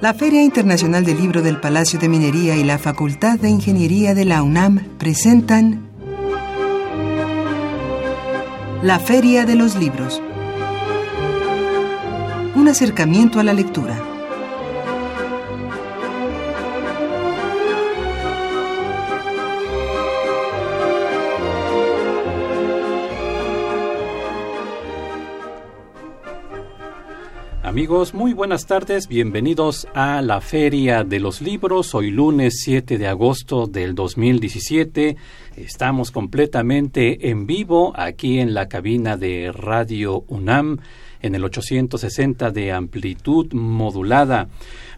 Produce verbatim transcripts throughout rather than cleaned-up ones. La Feria Internacional del Libro del Palacio de Minería y la Facultad de Ingeniería de la UNAM presentan La Feria de los Libros. Un acercamiento a la lectura. Amigos, muy buenas tardes, bienvenidos a la Feria de los Libros. Hoy lunes siete de agosto del dos mil diecisiete. Estamos completamente en vivo aquí en la cabina de Radio UNAM en el ochocientos sesenta de amplitud modulada.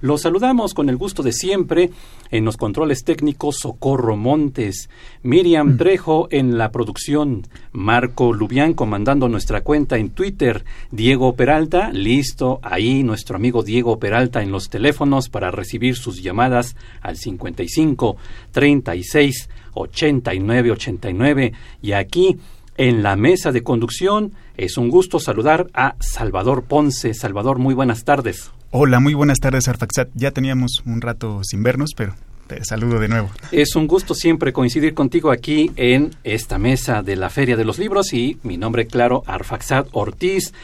Los saludamos con el gusto de siempre. En los controles técnicos, Socorro Montes, Miriam mm. Trejo en la producción, Marco Lubián comandando nuestra cuenta en Twitter, Diego Peralta, listo, ahí nuestro amigo Diego Peralta en los teléfonos para recibir sus llamadas al cincuenta y cinco, treinta y seis, ochenta y nueve, ochenta y nueve. Y aquí, en la mesa de conducción, es un gusto saludar a Salvador Ponce. Salvador, muy buenas tardes. Hola, muy buenas tardes, Arfaxad. Ya teníamos un rato sin vernos, pero te saludo de nuevo. Es un gusto siempre coincidir contigo aquí en esta mesa de la Feria de los Libros y mi nombre, claro, Arfaxad Ortiz.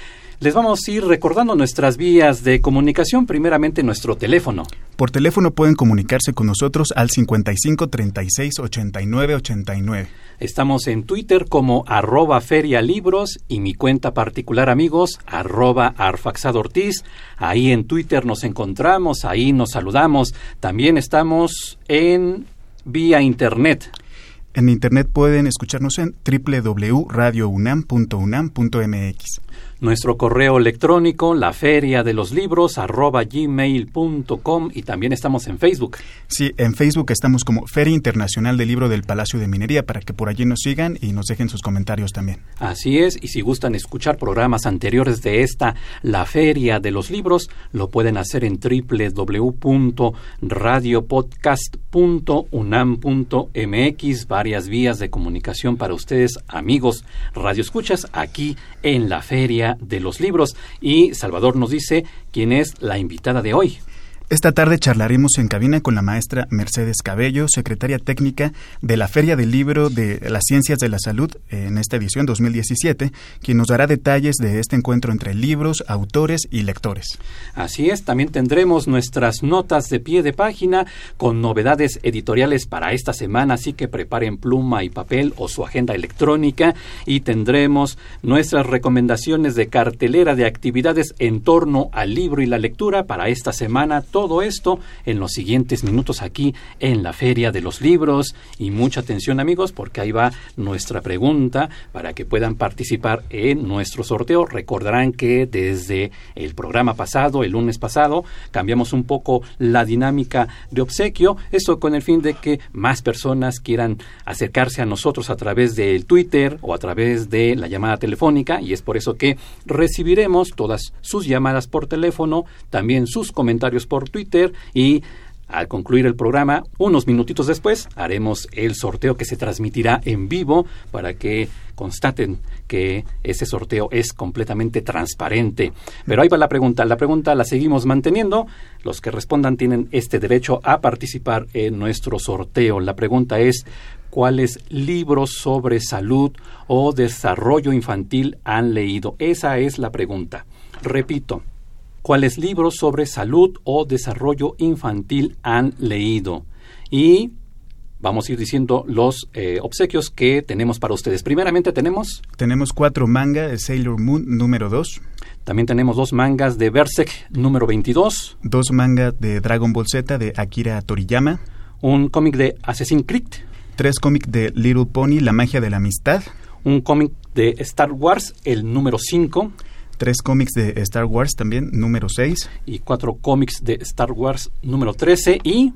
Les vamos a ir recordando nuestras vías de comunicación, primeramente nuestro teléfono. Por teléfono pueden comunicarse con nosotros al cincuenta y cinco, treinta y seis, ochenta y nueve, ochenta y nueve. Estamos en Twitter como arroba ferialibros y mi cuenta particular, amigos, arroba Arfaxad Ortiz. Ahí en Twitter nos encontramos, ahí nos saludamos. También estamos en vía internet. En internet pueden escucharnos en doble u doble u doble u punto radio unam punto unam punto m x. Nuestro correo electrónico, laferiadeloslibros arroba gmail punto com, y también estamos en Facebook. Sí, en Facebook estamos como Feria Internacional del Libro del Palacio de Minería, para que por allí nos sigan y nos dejen sus comentarios también. Así es, y si gustan escuchar programas anteriores de esta, La Feria de los Libros, lo pueden hacer en doble u doble u doble u punto radio podcast punto unam punto m x. Varias vías de comunicación para ustedes, amigos radioescuchas, aquí en La Feria de los Libros. Y Salvador nos dice quién es la invitada de hoy. Esta tarde charlaremos en cabina con la maestra Mercedes Cabello, secretaria técnica de la Feria del Libro de las Ciencias de la Salud en esta edición dos mil diecisiete, quien nos dará detalles de este encuentro entre libros, autores y lectores. Así es, también tendremos nuestras notas de pie de página con novedades editoriales para esta semana, así que preparen pluma y papel o su agenda electrónica, y tendremos nuestras recomendaciones de cartelera de actividades en torno al libro y la lectura para esta semana. Todo esto en los siguientes minutos aquí en la Feria de los Libros. Y mucha atención, amigos, porque ahí va nuestra pregunta para que puedan participar en nuestro sorteo. Recordarán que desde el programa pasado, el lunes pasado, cambiamos un poco la dinámica de obsequio. Esto con el fin de que más personas quieran acercarse a nosotros a través del Twitter o a través de la llamada telefónica. Y es por eso que recibiremos todas sus llamadas por teléfono, también sus comentarios por Twitter, y al concluir el programa, unos minutitos después, haremos el sorteo que se transmitirá en vivo para que constaten que ese sorteo es completamente transparente. Pero ahí va la pregunta. La pregunta la seguimos manteniendo. Los que respondan tienen este derecho a participar en nuestro sorteo. La pregunta es: ¿cuáles libros sobre salud o desarrollo infantil han leído? Esa es la pregunta. Repito. ¿Cuáles libros sobre salud o desarrollo infantil han leído? Y vamos a ir diciendo los eh, obsequios que tenemos para ustedes. Primeramente tenemos... Tenemos cuatro mangas de Sailor Moon número dos. También tenemos dos mangas de Berserk número veintidós. Dos mangas de Dragon Ball Z de Akira Toriyama. Un cómic de Assassin's Creed. Tres cómics de Little Pony, La Magia de la Amistad. Un cómic de Star Wars, el número cinco. Tres cómics de Star Wars también, número seis. Y cuatro cómics de Star Wars, número trece. Y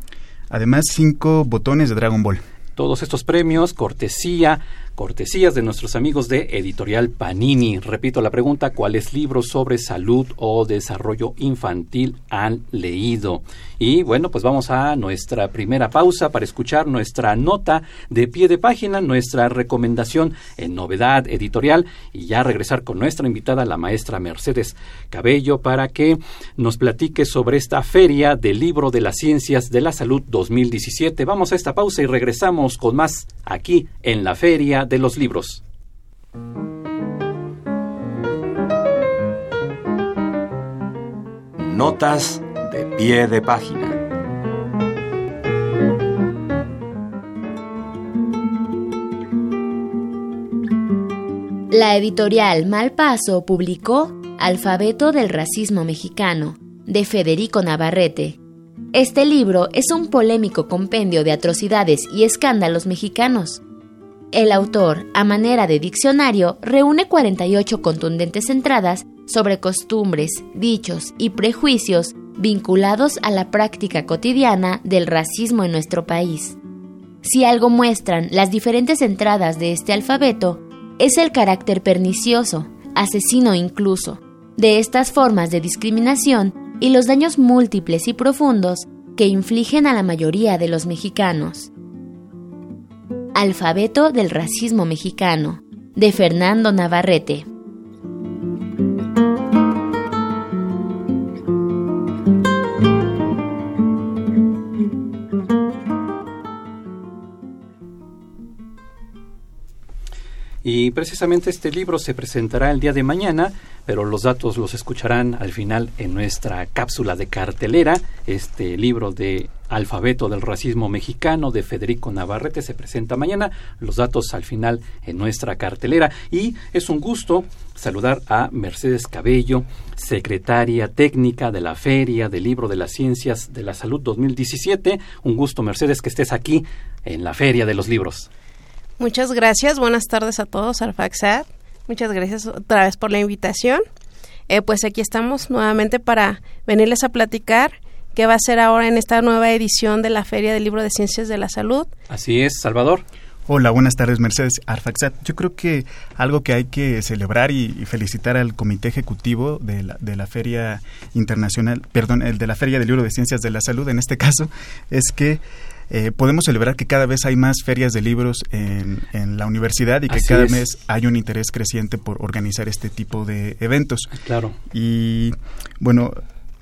además, cinco botones de Dragon Ball. Todos estos premios, cortesía cortesías de nuestros amigos de Editorial Panini. Repito la pregunta, ¿cuáles libros sobre salud o desarrollo infantil han leído? Y bueno, pues vamos a nuestra primera pausa para escuchar nuestra nota de pie de página, nuestra recomendación en Novedad Editorial, y ya regresar con nuestra invitada, la maestra Mercedes Cabello, para que nos platique sobre esta Feria del Libro de las Ciencias de la Salud dos mil diecisiete. Vamos a esta pausa y regresamos con más aquí en la Feria de los Libros. Notas de pie de página. La editorial Malpaso publicó Alfabeto del racismo mexicano, de Federico Navarrete. Este libro es un polémico compendio de atrocidades y escándalos mexicanos. El autor, a manera de diccionario, reúne cuarenta y ocho contundentes entradas sobre costumbres, dichos y prejuicios vinculados a la práctica cotidiana del racismo en nuestro país. Si algo muestran las diferentes entradas de este alfabeto, es el carácter pernicioso, asesino incluso, de estas formas de discriminación y los daños múltiples y profundos que infligen a la mayoría de los mexicanos. Alfabeto del racismo mexicano, de Fernando Navarrete. Y precisamente este libro se presentará el día de mañana, pero los datos los escucharán al final en nuestra cápsula de cartelera. Este libro de Alfabeto del racismo mexicano de Federico Navarrete se presenta mañana. Los datos al final en nuestra cartelera. Y es un gusto saludar a Mercedes Cabello, secretaria técnica de la Feria del Libro de las Ciencias de la Salud dos mil diecisiete. Un gusto, Mercedes, que estés aquí en la Feria de los Libros. Muchas gracias, buenas tardes a todos, Arfaxad. Muchas gracias otra vez por la invitación. Eh, pues aquí estamos nuevamente para venirles a platicar qué va a ser ahora en esta nueva edición de la Feria del Libro de Ciencias de la Salud. Así es, Salvador. Hola, buenas tardes, Mercedes. Arfaxad, yo creo que algo que hay que celebrar y, y felicitar al Comité Ejecutivo de la, de la Feria Internacional, perdón, el de la Feria del Libro de Ciencias de la Salud, en este caso, es que Eh, podemos celebrar que cada vez hay más ferias de libros en, en la universidad y que Así cada es. mes hay un interés creciente por organizar este tipo de eventos. Claro. Y bueno,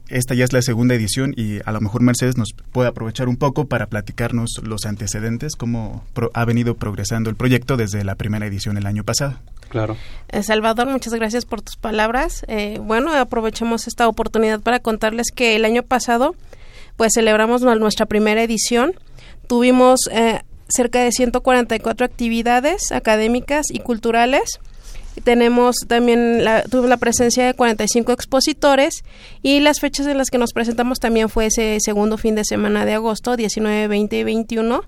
esta ya es la segunda edición y a lo mejor Mercedes nos puede aprovechar un poco para platicarnos los antecedentes, cómo pro- ha venido progresando el proyecto desde la primera edición el año pasado. Claro. Eh, Salvador, muchas gracias por tus palabras. Eh, bueno, aprovechamos esta oportunidad para contarles que el año pasado pues celebramos nuestra primera edición. Tuvimos eh, cerca de ciento cuarenta y cuatro actividades académicas y culturales. Tenemos también la, tuvo la presencia de cuarenta y cinco expositores, y las fechas en las que nos presentamos también fue ese segundo fin de semana de agosto, diecinueve, veinte y veintiuno,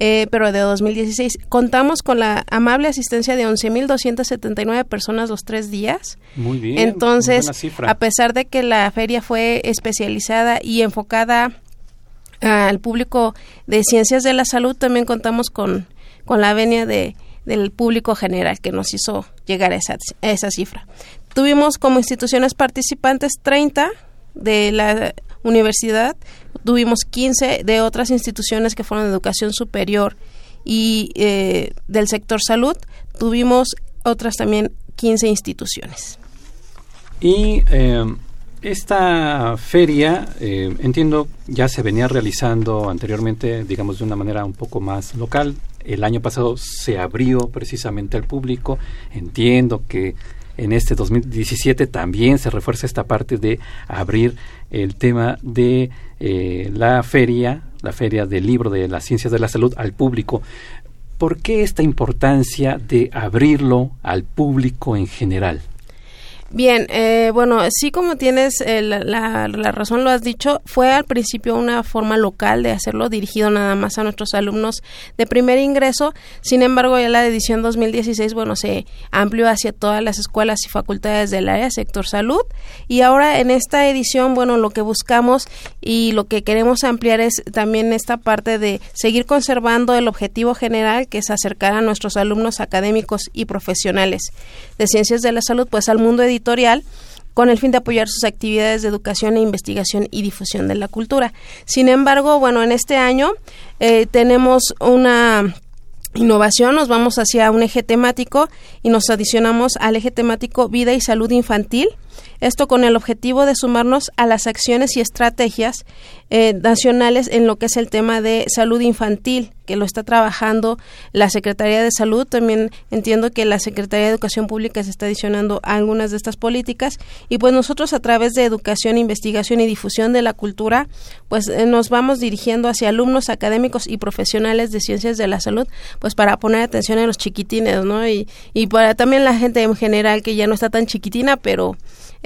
eh, pero de dos mil dieciséis. Contamos con la amable asistencia de once mil doscientas setenta y nueve personas los tres días. Muy bien. Entonces, muy buena cifra. A pesar de que la feria fue especializada y enfocada al público de ciencias de la salud, también contamos con, con la venia de, del público general que nos hizo llegar a esa, a esa cifra. Tuvimos como instituciones participantes treinta de la universidad, tuvimos quince de otras instituciones que fueron de educación superior y eh, del sector salud, tuvimos otras también quince instituciones. Y eh... esta feria, eh, entiendo, ya se venía realizando anteriormente, digamos, de una manera un poco más local. El año pasado se abrió precisamente al público. Entiendo que en este dos mil diecisiete también se refuerza esta parte de abrir el tema de eh, la feria, la Feria del Libro de las Ciencias de la Salud al público. ¿Por qué esta importancia de abrirlo al público en general? Bien, eh, bueno, sí, como tienes eh, la, la, la razón, lo has dicho, fue al principio una forma local de hacerlo, dirigido nada más a nuestros alumnos de primer ingreso. Sin embargo, ya la edición dos mil dieciséis, bueno, se amplió hacia todas las escuelas y facultades del área, sector salud, y ahora en esta edición, bueno, lo que buscamos y lo que queremos ampliar es también esta parte de seguir conservando el objetivo general, que es acercar a nuestros alumnos académicos y profesionales de ciencias de la salud pues al mundo editorial, con el fin de apoyar sus actividades de educación e investigación y difusión de la cultura. Sin embargo, bueno, en este año eh, tenemos una innovación, nos vamos hacia un eje temático y nos adicionamos al eje temático Vida y Salud Infantil, esto con el objetivo de sumarnos a las acciones y estrategias eh, nacionales en lo que es el tema de salud infantil, que lo está trabajando la Secretaría de Salud. También entiendo que la Secretaría de Educación Pública se está adicionando a algunas de estas políticas, y pues nosotros a través de educación, investigación y difusión de la cultura, pues eh, nos vamos dirigiendo hacia alumnos académicos y profesionales de ciencias de la salud, pues para poner atención a los chiquitines, ¿no? Y, y para también la gente en general que ya no está tan chiquitina, pero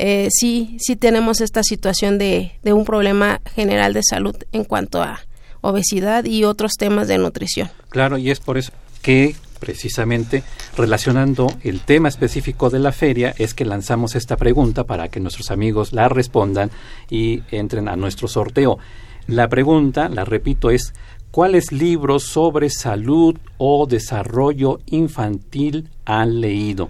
eh, sí, sí tenemos esta situación de, de un problema general de salud en cuanto a obesidad y otros temas de nutrición. Claro, y es por eso que precisamente relacionando el tema específico de la feria es que lanzamos esta pregunta para que nuestros amigos la respondan y entren a nuestro sorteo. La pregunta, la repito, es: ¿cuáles libros sobre salud o desarrollo infantil han leído?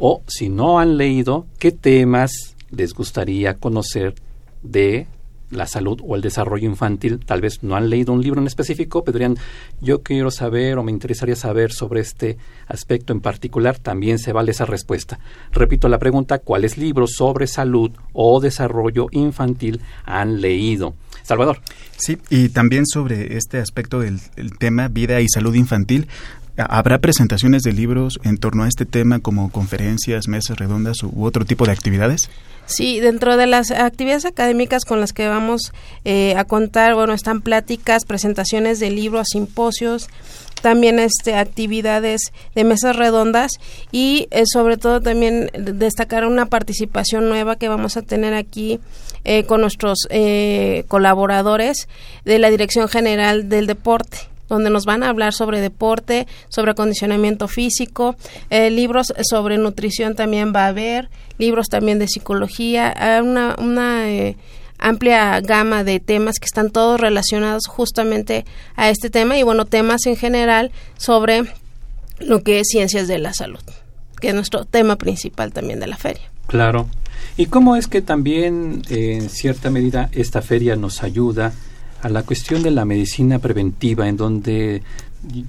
O si no han leído, ¿qué temas les gustaría conocer de la salud o el desarrollo infantil? Tal vez no han leído un libro en específico, pero dirían, yo quiero saber o me interesaría saber sobre este aspecto en particular. También se vale esa respuesta. Repito la pregunta: ¿cuáles libros sobre salud o desarrollo infantil han leído? Salvador. Sí, y también sobre este aspecto del el tema vida y salud infantil. ¿Habrá presentaciones de libros en torno a este tema, como conferencias, mesas redondas u otro tipo de actividades? Sí, dentro de las actividades académicas con las que vamos eh, a contar, bueno, están pláticas, presentaciones de libros, simposios, también este actividades de mesas redondas y eh, sobre todo también destacar una participación nueva que vamos a tener aquí eh, con nuestros eh, colaboradores de la Dirección General del Deporte, donde nos van a hablar sobre deporte, sobre acondicionamiento físico, eh, libros sobre nutrición también va a haber, libros también de psicología, una, una eh, amplia gama de temas que están todos relacionados justamente a este tema y, bueno, temas en general sobre lo que es ciencias de la salud, que es nuestro tema principal también de la feria. Claro. ¿Y cómo es que también, eh, en cierta medida, esta feria nos ayuda a la cuestión de la medicina preventiva, en donde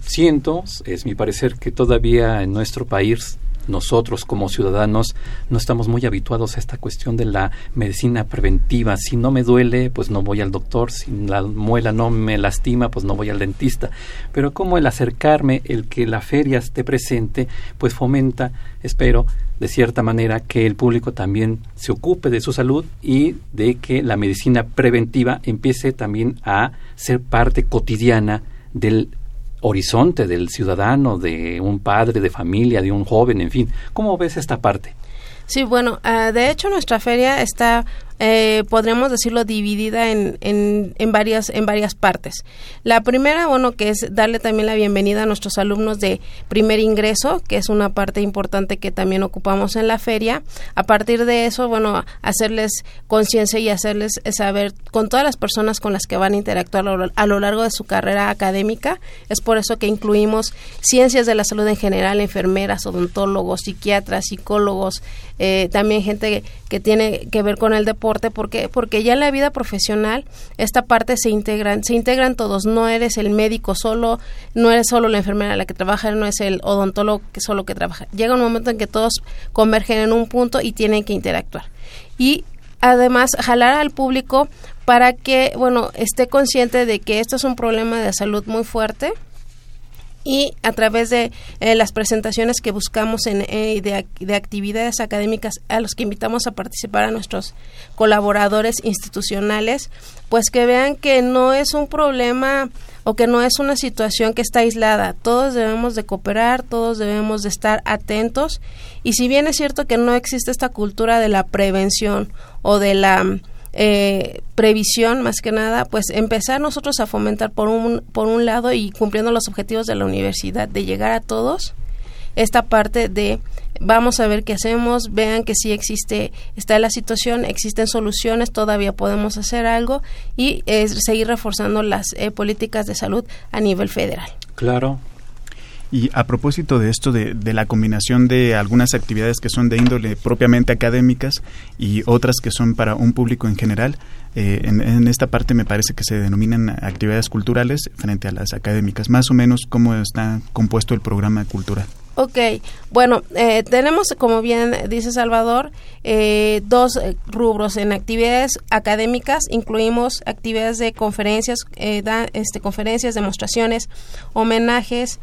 siento, es mi parecer, que todavía en nuestro país nosotros como ciudadanos no estamos muy habituados a esta cuestión de la medicina preventiva? Si no me duele, pues no voy al doctor; si la muela no me lastima, pues no voy al dentista. Pero como el acercarme, el que la feria esté presente, pues fomenta, espero, de cierta manera, que el público también se ocupe de su salud y de que la medicina preventiva empiece también a ser parte cotidiana del horizonte del ciudadano, de un padre de familia, de un joven, en fin. ¿Cómo ves esta parte? Sí, bueno, uh, de hecho nuestra feria está, eh, podríamos decirlo, dividida en, en, en, varias, en varias partes. La primera, bueno, que es darle también la bienvenida a nuestros alumnos de primer ingreso, que es una parte importante que también ocupamos en la feria. A partir de eso, bueno, hacerles conciencia y hacerles saber con todas las personas con las que van a interactuar a lo, a lo largo de su carrera académica. Es por eso que incluimos ciencias de la salud en general, enfermeras, odontólogos, psiquiatras, psicólogos, Eh, también gente que tiene que ver con el deporte, porque porque ya en la vida profesional esta parte se integran se integran todos. No eres el médico solo, no eres solo la enfermera la que trabaja, no es el odontólogo que solo que trabaja. Llega un momento en que todos convergen en un punto y tienen que interactuar, y además jalar al público para que, bueno, esté consciente de que esto es un problema de salud muy fuerte. Y a través de eh, las presentaciones que buscamos en, eh, de, de actividades académicas a los que invitamos a participar a nuestros colaboradores institucionales, pues que vean que no es un problema o que no es una situación que está aislada. Todos debemos de cooperar, todos debemos de estar atentos. Y si bien es cierto que no existe esta cultura de la prevención o de la Eh, previsión, más que nada, pues empezar nosotros a fomentar por un por un lado, y cumpliendo los objetivos de la universidad de llegar a todos, esta parte de vamos a ver qué hacemos, vean que sí existe, está la situación, existen soluciones, todavía podemos hacer algo y eh, seguir reforzando las eh, políticas de salud a nivel federal. Claro. Y a propósito de esto, de, de la combinación de algunas actividades que son de índole propiamente académicas y otras que son para un público en general, eh, en, en esta parte me parece que se denominan actividades culturales frente a las académicas. Más o menos, ¿cómo está compuesto el programa cultural? Ok, bueno, eh, tenemos, como bien dice Salvador, eh, dos rubros. En actividades académicas incluimos actividades de conferencias, eh, da, este, conferencias, demostraciones, homenajes,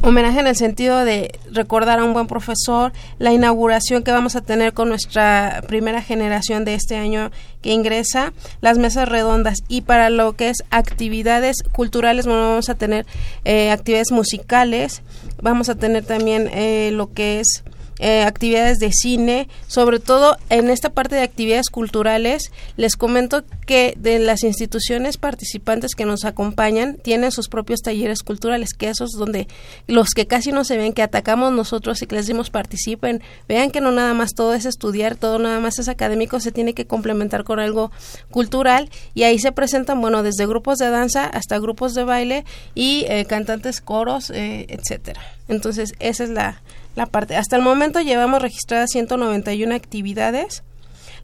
homenaje en el sentido de recordar a un buen profesor, la inauguración que vamos a tener con nuestra primera generación de este año que ingresa, las mesas redondas. Y para lo que es actividades culturales, bueno, vamos a tener eh, actividades musicales, vamos a tener también eh, lo que es Eh, actividades de cine. Sobre todo en esta parte de actividades culturales, les comento que de las instituciones participantes que nos acompañan tienen sus propios talleres culturales, que esos donde los que casi no se ven, que atacamos nosotros y que les dimos participen, vean que no nada más todo es estudiar, todo nada más es académico, se tiene que complementar con algo cultural, y ahí se presentan, bueno, desde grupos de danza hasta grupos de baile y eh, cantantes, coros, eh, etcétera. Entonces esa es la La parte. Hasta el momento llevamos registradas ciento noventa y una actividades.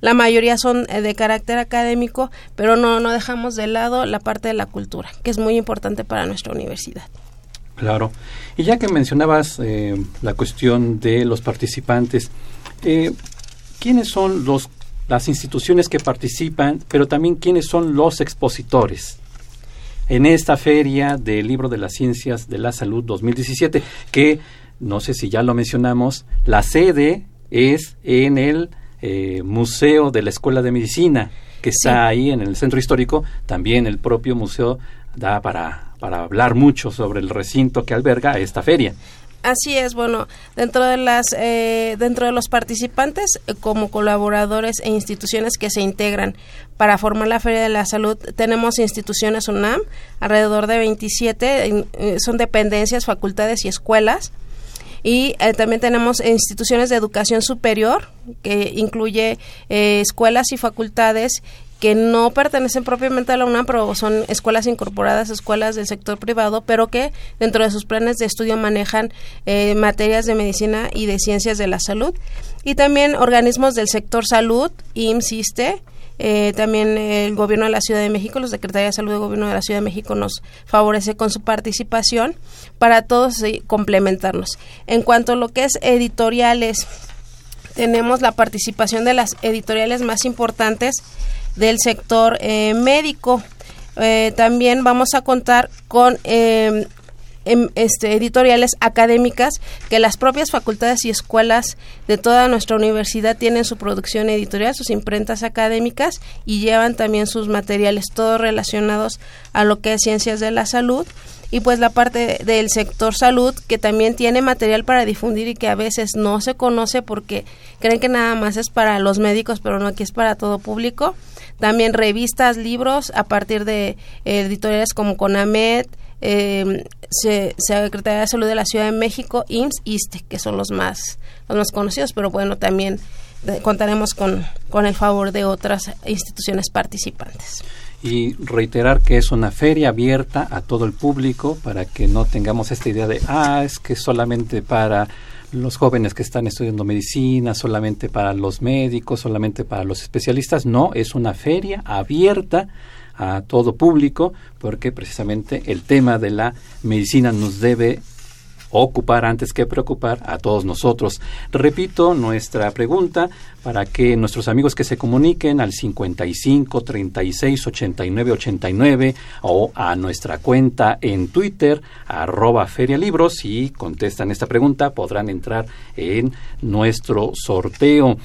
La mayoría son de carácter académico, pero no, no dejamos de lado la parte de la cultura, que es muy importante para nuestra universidad. Claro. Y ya que mencionabas eh, la cuestión de los participantes, eh, ¿quiénes son los las instituciones que participan, pero también quiénes son los expositores en esta Feria del Libro de las Ciencias de la Salud dos mil diecisiete, que no sé si ya lo mencionamos, la sede es en el eh, Museo de la Escuela de Medicina, que está sí. ahí en el Centro Histórico. También el propio museo da para, para hablar mucho sobre el recinto que alberga esta feria. Así es, bueno, dentro de las eh, dentro de los participantes eh, como colaboradores e instituciones que se integran para formar la Feria de la Salud, tenemos instituciones UNAM, alrededor de veintisiete, eh, son dependencias, facultades y escuelas. Y eh, también tenemos instituciones de educación superior, que incluye eh, escuelas y facultades que no pertenecen propiamente a la UNAM, pero son escuelas incorporadas, escuelas del sector privado, pero que dentro de sus planes de estudio manejan eh, materias de medicina y de ciencias de la salud. Y también organismos del sector salud, I M S S S T E, Eh, también el Gobierno de la Ciudad de México, la Secretaría de Salud del Gobierno de la Ciudad de México nos favorece con su participación para todos eh, complementarnos. En cuanto a lo que es editoriales, tenemos la participación de las editoriales más importantes del sector eh, médico. Eh, también vamos a contar con eh, en, este, editoriales académicas, que las propias facultades y escuelas de toda nuestra universidad tienen su producción editorial, sus imprentas académicas, y llevan también sus materiales, todos relacionados a lo que es ciencias de la salud. Y pues la parte del sector salud, que también tiene material para difundir y que a veces no se conoce porque creen que nada más es para los médicos, pero no, aquí es para todo público. También revistas, libros, a partir de eh, editoriales como Conamed, Eh, se, Secretaría de Salud de la Ciudad de México, I M S S, I S S S T E, que son los más los más conocidos, pero bueno, también de, contaremos con, con el favor de otras instituciones participantes. Y reiterar que es una feria abierta a todo el público, para que no tengamos esta idea de, ah, es que solamente para los jóvenes que están estudiando medicina, solamente para los médicos, solamente para los especialistas. No, es una feria abierta a todo público, porque precisamente el tema de la medicina nos debe ocupar antes que preocupar a todos nosotros. Repito nuestra pregunta para que nuestros amigos que se comuniquen al cincuenta y cinco, treinta y seis, ochenta y nueve, ochenta y nueve o a nuestra cuenta en Twitter, arroba ferialibros. Si contestan esta pregunta, podrán entrar en nuestro sorteo.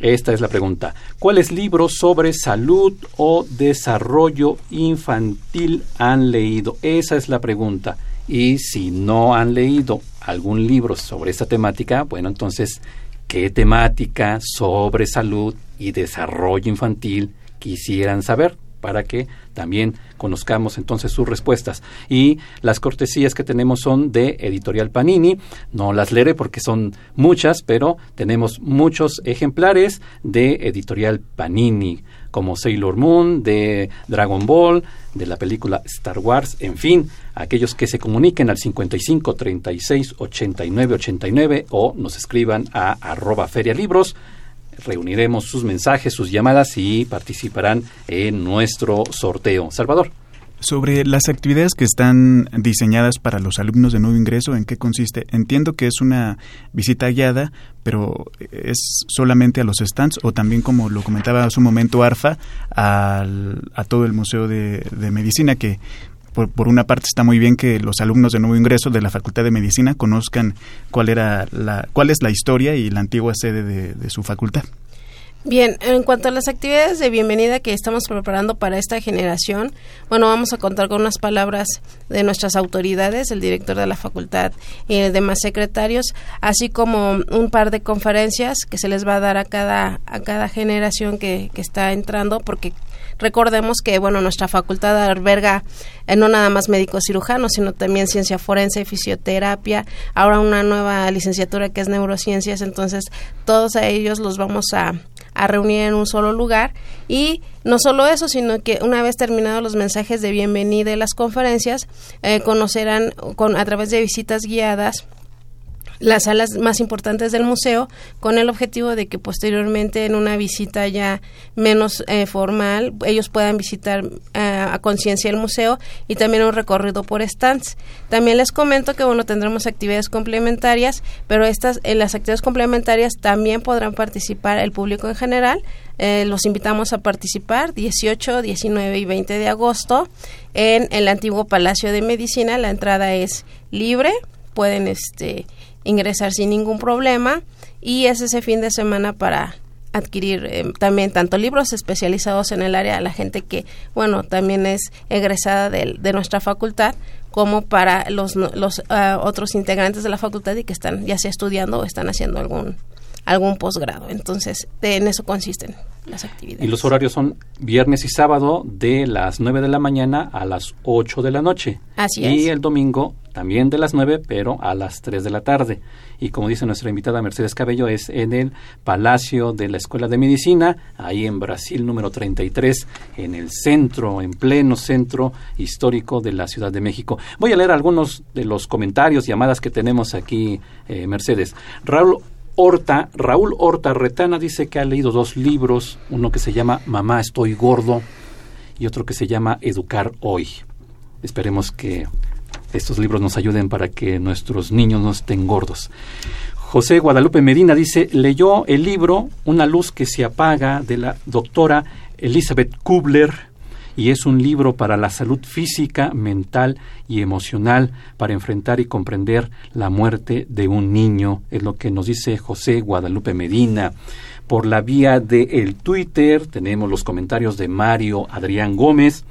Esta es la pregunta. ¿Cuáles libros sobre salud o desarrollo infantil han leído? Esa es la pregunta. Y si no han leído algún libro sobre esta temática, bueno, entonces, ¿qué temática sobre salud y desarrollo infantil quisieran saber? para que también conozcamos entonces sus respuestas. Y las cortesías que tenemos son de Editorial Panini. No las leeré porque son muchas, pero tenemos muchos ejemplares de Editorial Panini, como Sailor Moon, de Dragon Ball, de la película Star Wars, en fin, aquellos que se comuniquen al cincuenta y cinco, treinta y seis, ochenta y nueve, ochenta y nueve o nos escriban a arroba ferialibros. Reuniremos sus mensajes, sus llamadas y participarán en nuestro sorteo. Salvador. Sobre las actividades que están diseñadas para los alumnos de nuevo ingreso, ¿en qué consiste? Entiendo que es una visita guiada, pero ¿es solamente a los stands o también, como lo comentaba hace un momento Arfa, al, a todo el Museo de, de Medicina? Que por, por una parte está muy bien que los alumnos de nuevo ingreso de la Facultad de Medicina conozcan cuál era la, cuál es la historia y la antigua sede de, de su facultad. Bien, en cuanto a las actividades de bienvenida que estamos preparando para esta generación, bueno, vamos a contar con unas palabras de nuestras autoridades, el director de la facultad y demás secretarios, así como un par de conferencias que se les va a dar a cada a cada generación que, que está entrando, porque recordemos que, bueno, nuestra facultad alberga eh, no nada más médicos cirujanos, sino también ciencia forense, fisioterapia, ahora una nueva licenciatura que es neurociencias, entonces todos a ellos los vamos a a reunir en un solo lugar. Y no solo eso, sino que una vez terminados los mensajes de bienvenida y las conferencias, eh, conocerán con, a través de visitas guiadas, las salas más importantes del museo, con el objetivo de que posteriormente, en una visita ya menos eh, formal, ellos puedan visitar eh, a conciencia el museo y también un recorrido por stands. También les comento que, bueno, tendremos actividades complementarias, pero estas en las actividades complementarias también podrán participar el público en general. Eh, los invitamos a participar dieciocho, diecinueve y veinte de agosto en el antiguo Palacio de Medicina. La entrada es libre, pueden este ingresar sin ningún problema, y es ese fin de semana para adquirir eh, también tanto libros especializados en el área, a la gente que, bueno, también es egresada de, de nuestra facultad, como para los, los uh, otros integrantes de la facultad y que están ya sea estudiando o están haciendo algún algún posgrado. Entonces, de, en eso consisten las actividades. Y los horarios son viernes y sábado de las nueve de la mañana a las ocho de la noche. Así es. Y el domingo también de las nueve, pero a las tres de la tarde. Y como dice nuestra invitada Mercedes Cabello, es en el Palacio de la Escuela de Medicina, ahí en Brasil número treinta y tres, en el centro, en pleno centro histórico de la Ciudad de México. Voy a leer algunos de los comentarios, llamadas que tenemos aquí, eh, Mercedes. Raúl Horta, Raúl Horta Retana dice que ha leído dos libros, uno que se llama Mamá, estoy gordo, y otro que se llama Educar hoy. Esperemos que estos libros nos ayuden para que nuestros niños no estén gordos. José Guadalupe Medina dice, leyó el libro Una luz que se apaga, de la doctora Elizabeth Kubler, y es un libro para la salud física, mental y emocional, para enfrentar y comprender la muerte de un niño. Es lo que nos dice José Guadalupe Medina. Por la vía del Twitter tenemos los comentarios de Mario Adrián Gómez,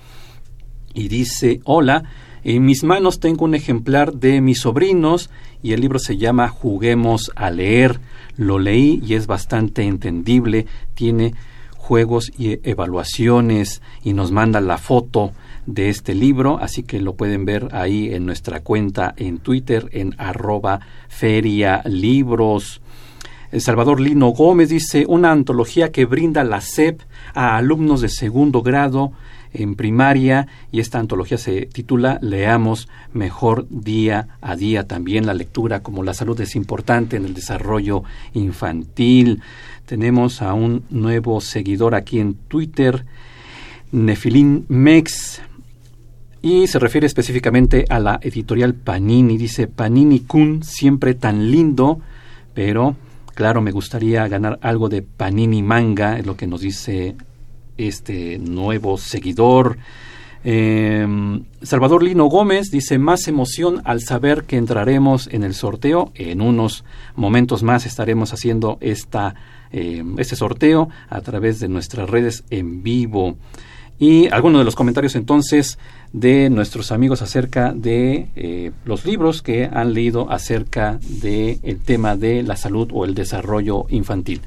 y dice, hola, en mis manos tengo un ejemplar de mis sobrinos y el libro se llama Juguemos a leer. Lo leí y es bastante entendible, tiene juegos y evaluaciones, y nos manda la foto de este libro, así que lo pueden ver ahí en nuestra cuenta en Twitter, en arroba ferialibros. Salvador Lino Gómez dice, una antología que brinda la S E P a alumnos de segundo grado en primaria, y esta antología se titula Leamos mejor día a día. También la lectura como la salud es importante en el desarrollo infantil. Tenemos a un nuevo seguidor aquí en Twitter, Nefilín Mex, y se refiere específicamente a la editorial Panini. Dice, Panini Kun, siempre tan lindo, pero claro, me gustaría ganar algo de Panini Manga, es lo que nos dice este nuevo seguidor. eh, Salvador Lino Gómez dice, más emoción al saber que entraremos en el sorteo. En unos momentos más estaremos haciendo esta, eh, este sorteo a través de nuestras redes en vivo. Y algunos de los comentarios entonces de nuestros amigos acerca de eh, los libros que han leído acerca del tema de la salud o el desarrollo infantil.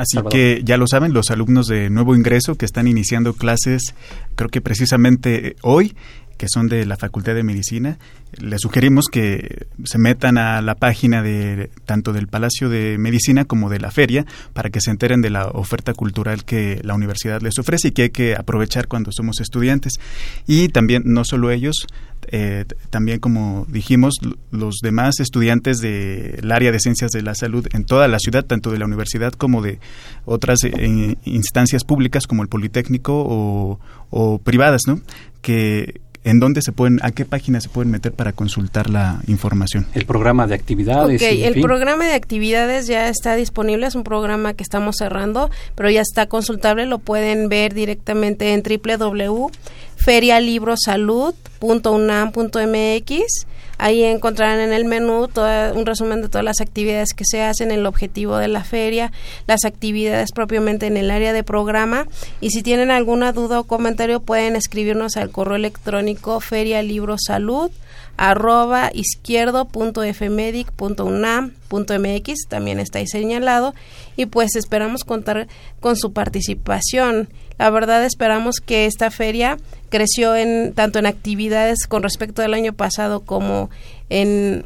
Así Salvador. Que ya lo saben, los alumnos de nuevo ingreso que están iniciando clases, creo que precisamente hoy, que son de la Facultad de Medicina, les sugerimos que se metan a la página de tanto del Palacio de Medicina como de la Feria para que se enteren de la oferta cultural que la universidad les ofrece y que hay que aprovechar cuando somos estudiantes. Y también, no solo ellos, eh, también, como dijimos, los demás estudiantes del área de Ciencias de la Salud en toda la ciudad, tanto de la universidad como de otras eh, instancias públicas como el Politécnico o, o privadas, ¿no? Que... ¿En dónde se pueden, a qué página se pueden meter para consultar la información? El programa de actividades. Ok, el fin. Programa de actividades ya está disponible, es un programa que estamos cerrando, pero ya está consultable, lo pueden ver directamente en doble u doble u doble u punto feria libro salud punto u n a m punto m x. Ahí encontrarán en el menú toda, un resumen de todas las actividades que se hacen, el objetivo de la feria, las actividades propiamente en el área de programa. Y si tienen alguna duda o comentario, pueden escribirnos al correo electrónico feria libro salud arroba izquierdo punto f m e d i c punto u n a m punto m x. También está ahí señalado. Y pues esperamos contar con su participación. La verdad, esperamos que esta feria creció en tanto en actividades con respecto al año pasado como en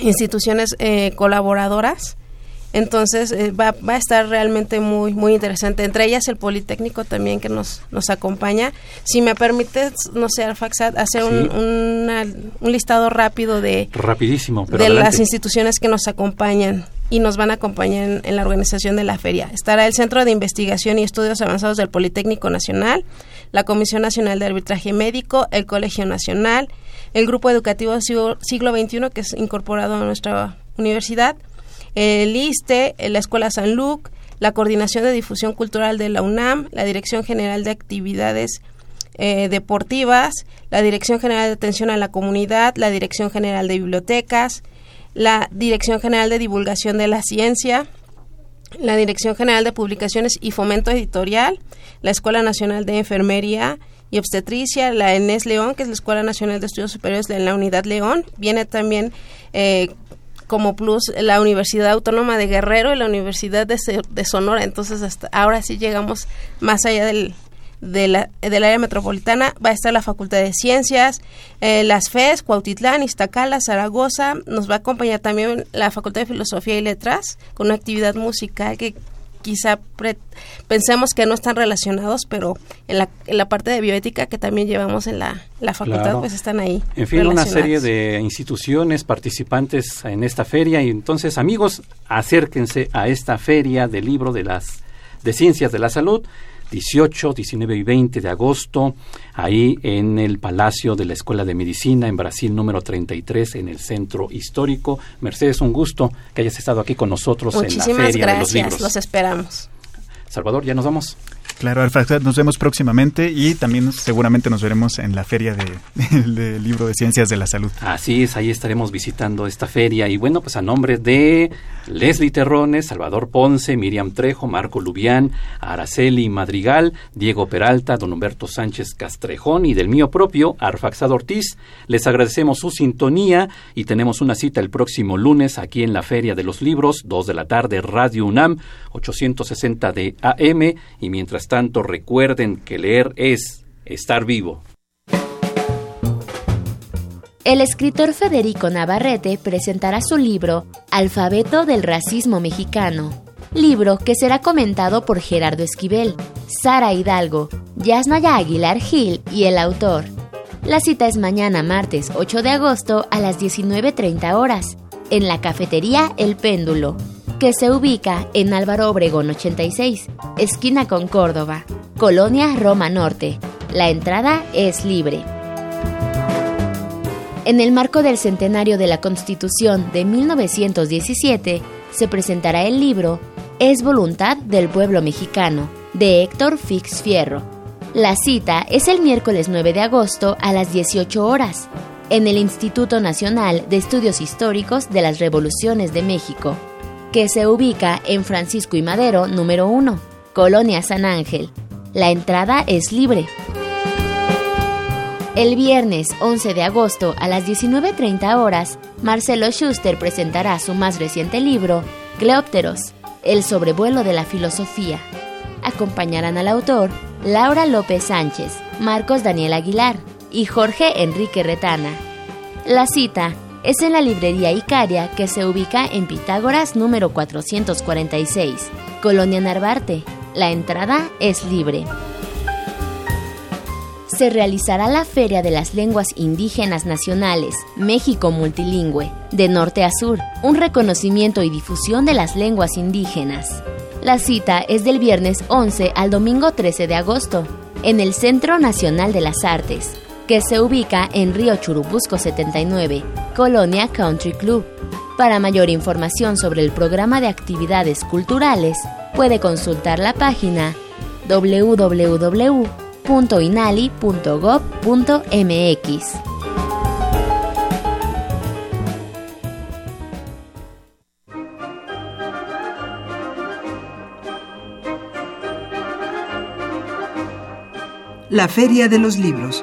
instituciones eh, colaboradoras. Entonces eh, va, va a estar realmente muy muy interesante. Entre ellas el Politécnico también, que nos nos acompaña. Si me permites, no sé, Arfaxad, hacer sí. un, una, un listado rápido de, Rapidísimo, pero de las instituciones que nos acompañan y nos van a acompañar en, en la organización de la feria. Estará el Centro de Investigación y Estudios Avanzados del Politécnico Nacional, la Comisión Nacional de Arbitraje Médico, el Colegio Nacional, el Grupo Educativo Siglo, siglo veintiuno, que es incorporado a nuestra universidad, el ISSSTE, la Escuela San Luc, la Coordinación de Difusión Cultural de la UNAM, la Dirección General de Actividades eh, Deportivas, la Dirección General de Atención a la Comunidad, la Dirección General de Bibliotecas, la Dirección General de Divulgación de la Ciencia, la Dirección General de Publicaciones y Fomento Editorial, la Escuela Nacional de Enfermería y Obstetricia, la ENES León, que es la Escuela Nacional de Estudios Superiores de la Unidad León. Viene también eh, como plus la Universidad Autónoma de Guerrero y la Universidad de, de Sonora. Entonces, hasta ahora sí llegamos más allá del... De la, del área metropolitana. Va a estar la Facultad de Ciencias, eh, las F E S, Cuautitlán, Iztacala, Zaragoza. Nos va a acompañar también la Facultad de Filosofía y Letras con una actividad musical que quizá pre- pensemos que no están relacionados, pero en la, en la parte de bioética que también llevamos en la, la facultad, claro. Pues están ahí. En fin, una serie de instituciones participantes en esta feria. Y entonces, amigos, acérquense a esta feria del libro de las de Ciencias de la Salud, dieciocho, diecinueve y veinte de agosto, ahí en el Palacio de la Escuela de Medicina, en Brasil, número treinta y tres, en el Centro Histórico. Mercedes, un gusto que hayas estado aquí con nosotros. Muchísimas en la Feria gracias, de los Libros. Los esperamos. Salvador, ya nos vamos. Claro, Alfaxad, nos vemos próximamente y también seguramente nos veremos en la Feria del de, de Libro de Ciencias de la Salud. Así es, ahí estaremos visitando esta feria. Y bueno, pues a nombre de Leslie Terrones, Salvador Ponce, Miriam Trejo, Marco Lubián, Araceli Madrigal, Diego Peralta, don Humberto Sánchez Castrejón y del mío propio, Arfaxad Ortiz, les agradecemos su sintonía y tenemos una cita el próximo lunes aquí en la Feria de los Libros, dos de la tarde, Radio UNAM, ochocientos sesenta de A M. Y mientras tanto, recuerden que leer es estar vivo. El escritor Federico Navarrete presentará su libro Alfabeto del racismo mexicano, libro que será comentado por Gerardo Esquivel, Sara Hidalgo, Yasnaya Aguilar Gil y el autor. La cita es mañana martes ocho de agosto a las diecinueve treinta horas en la cafetería El Péndulo, que se ubica en Álvaro Obregón ochenta y seis, esquina con Córdoba, Colonia Roma Norte. La entrada es libre. En el marco del centenario de la Constitución de mil novecientos diecisiete, se presentará el libro Es voluntad del pueblo mexicano, de Héctor Fix Fierro. La cita es el miércoles nueve de agosto a las dieciocho horas, en el Instituto Nacional de Estudios Históricos de las Revoluciones de México, que se ubica en Francisco y Madero, número uno, Colonia San Ángel. La entrada es libre. El viernes once de agosto a las diecinueve treinta horas, Marcelo Schuster presentará su más reciente libro, Cleópteros, El sobrevuelo de la filosofía. Acompañarán al autor Laura López Sánchez, Marcos Daniel Aguilar y Jorge Enrique Retana. La cita es en la librería Icaria, que se ubica en Pitágoras número cuatrocientos cuarenta y seis, Colonia Narvarte. La entrada es libre. Se realizará la Feria de las Lenguas Indígenas Nacionales, México Multilingüe, de norte a sur, un reconocimiento y difusión de las lenguas indígenas. La cita es del viernes once al domingo trece de agosto, en el Centro Nacional de las Artes, que se ubica en Río Churubusco setenta y nueve, Colonia Country Club. Para mayor información sobre el programa de actividades culturales, puede consultar la página doble u doble u doble u punto inali punto gob punto mx. La Feria de los Libros.